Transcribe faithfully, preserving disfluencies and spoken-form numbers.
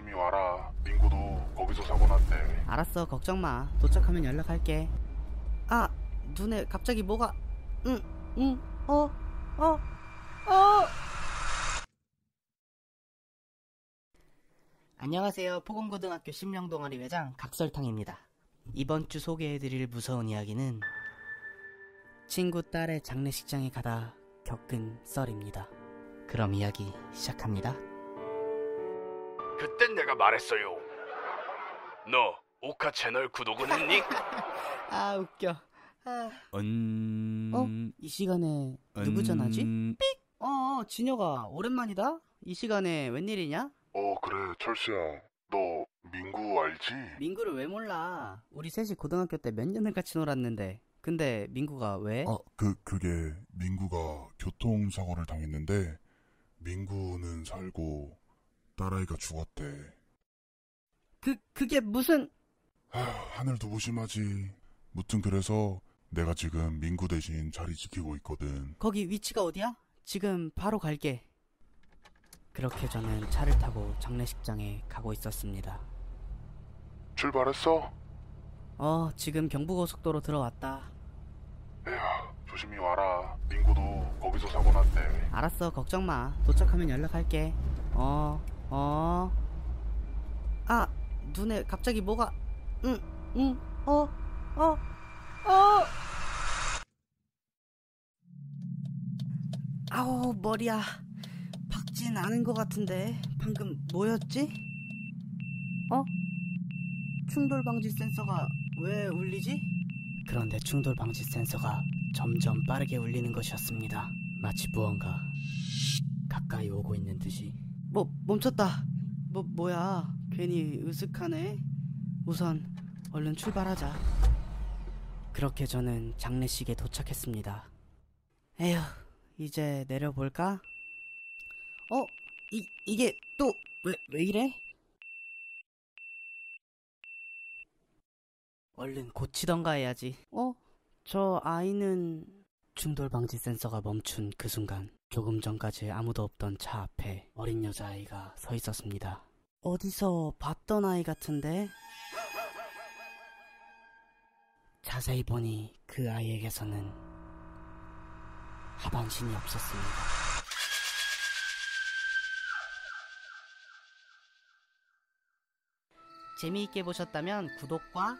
조심히 와라. 민구도 거기서 사고 났대. 알았어, 걱정 마. 도착하면 연락할게. 아, 눈에 갑자기 뭐가... 응, 응, 어, 어, 어! 안녕하세요. 포공고등학교 심령동아리 회장 각설탕입니다. 이번 주 소개해드릴 무서운 이야기는 친구 딸의 장례식장에 가다 겪은 썰입니다. 그럼 이야기 시작합니다. 그땐 내가 말했어요. 너 오카 채널 구독은 했니? 아 웃겨. 아... 음... 어? 이 시간에 누구 전화지? 음... 삑! 어, 진혁아 오랜만이다. 이 시간에 웬일이냐? 어 그래 철수야, 너 민구 알지? 민구를 왜 몰라. 우리 셋이 고등학교 때 몇 년을 같이 놀았는데. 근데 민구가 왜? 아, 그, 그게 민구가 교통사고를 당했는데 민구는 살고 딸아이가 죽었대. 그, 그게 무슨... 하, 하늘도 무심하지. 무튼 그래서 내가 지금 민구 대신 자리 지키고 있거든. 거기 위치가 어디야? 지금 바로 갈게. 그렇게 저는 차를 타고 장례식장에 가고 있었습니다. 출발했어? 어, 지금 경부고속도로 들어왔다. 에휴, 조심히 와라. 민구도 거기서 사고 났대. 알았어, 걱정 마. 도착하면 연락할게. 어, 어. 아, 눈에 갑자기 뭐가... 응, 응, 어, 어, 어. 아우, 머리야. 박진 않은 것 같은데. 방금 뭐였지? 어? 충돌 방지 센서가... 왜 울리지? 그런데 충돌 방지 센서가 점점 빠르게 울리는 것이었습니다. 마치 무언가 가까이 오고 있는 듯이. 뭐 멈췄다. 뭐 뭐야? 괜히 으슥하네. 우선 얼른 출발하자. 그렇게 저는 장례식에 도착했습니다. 에휴, 이제 내려볼까? 어? 이 이게 또 왜 왜 이래? 얼른 고치던가 해야지. 어? 저 아이는... 충돌 방지 센서가 멈춘 그 순간 조금 전까지 아무도 없던 차 앞에 어린 여자아이가 서 있었습니다. 어디서 봤던 아이 같은데? 자세히 보니 그 아이에게서는 하반신이 없었습니다. 재미있게 보셨다면 구독과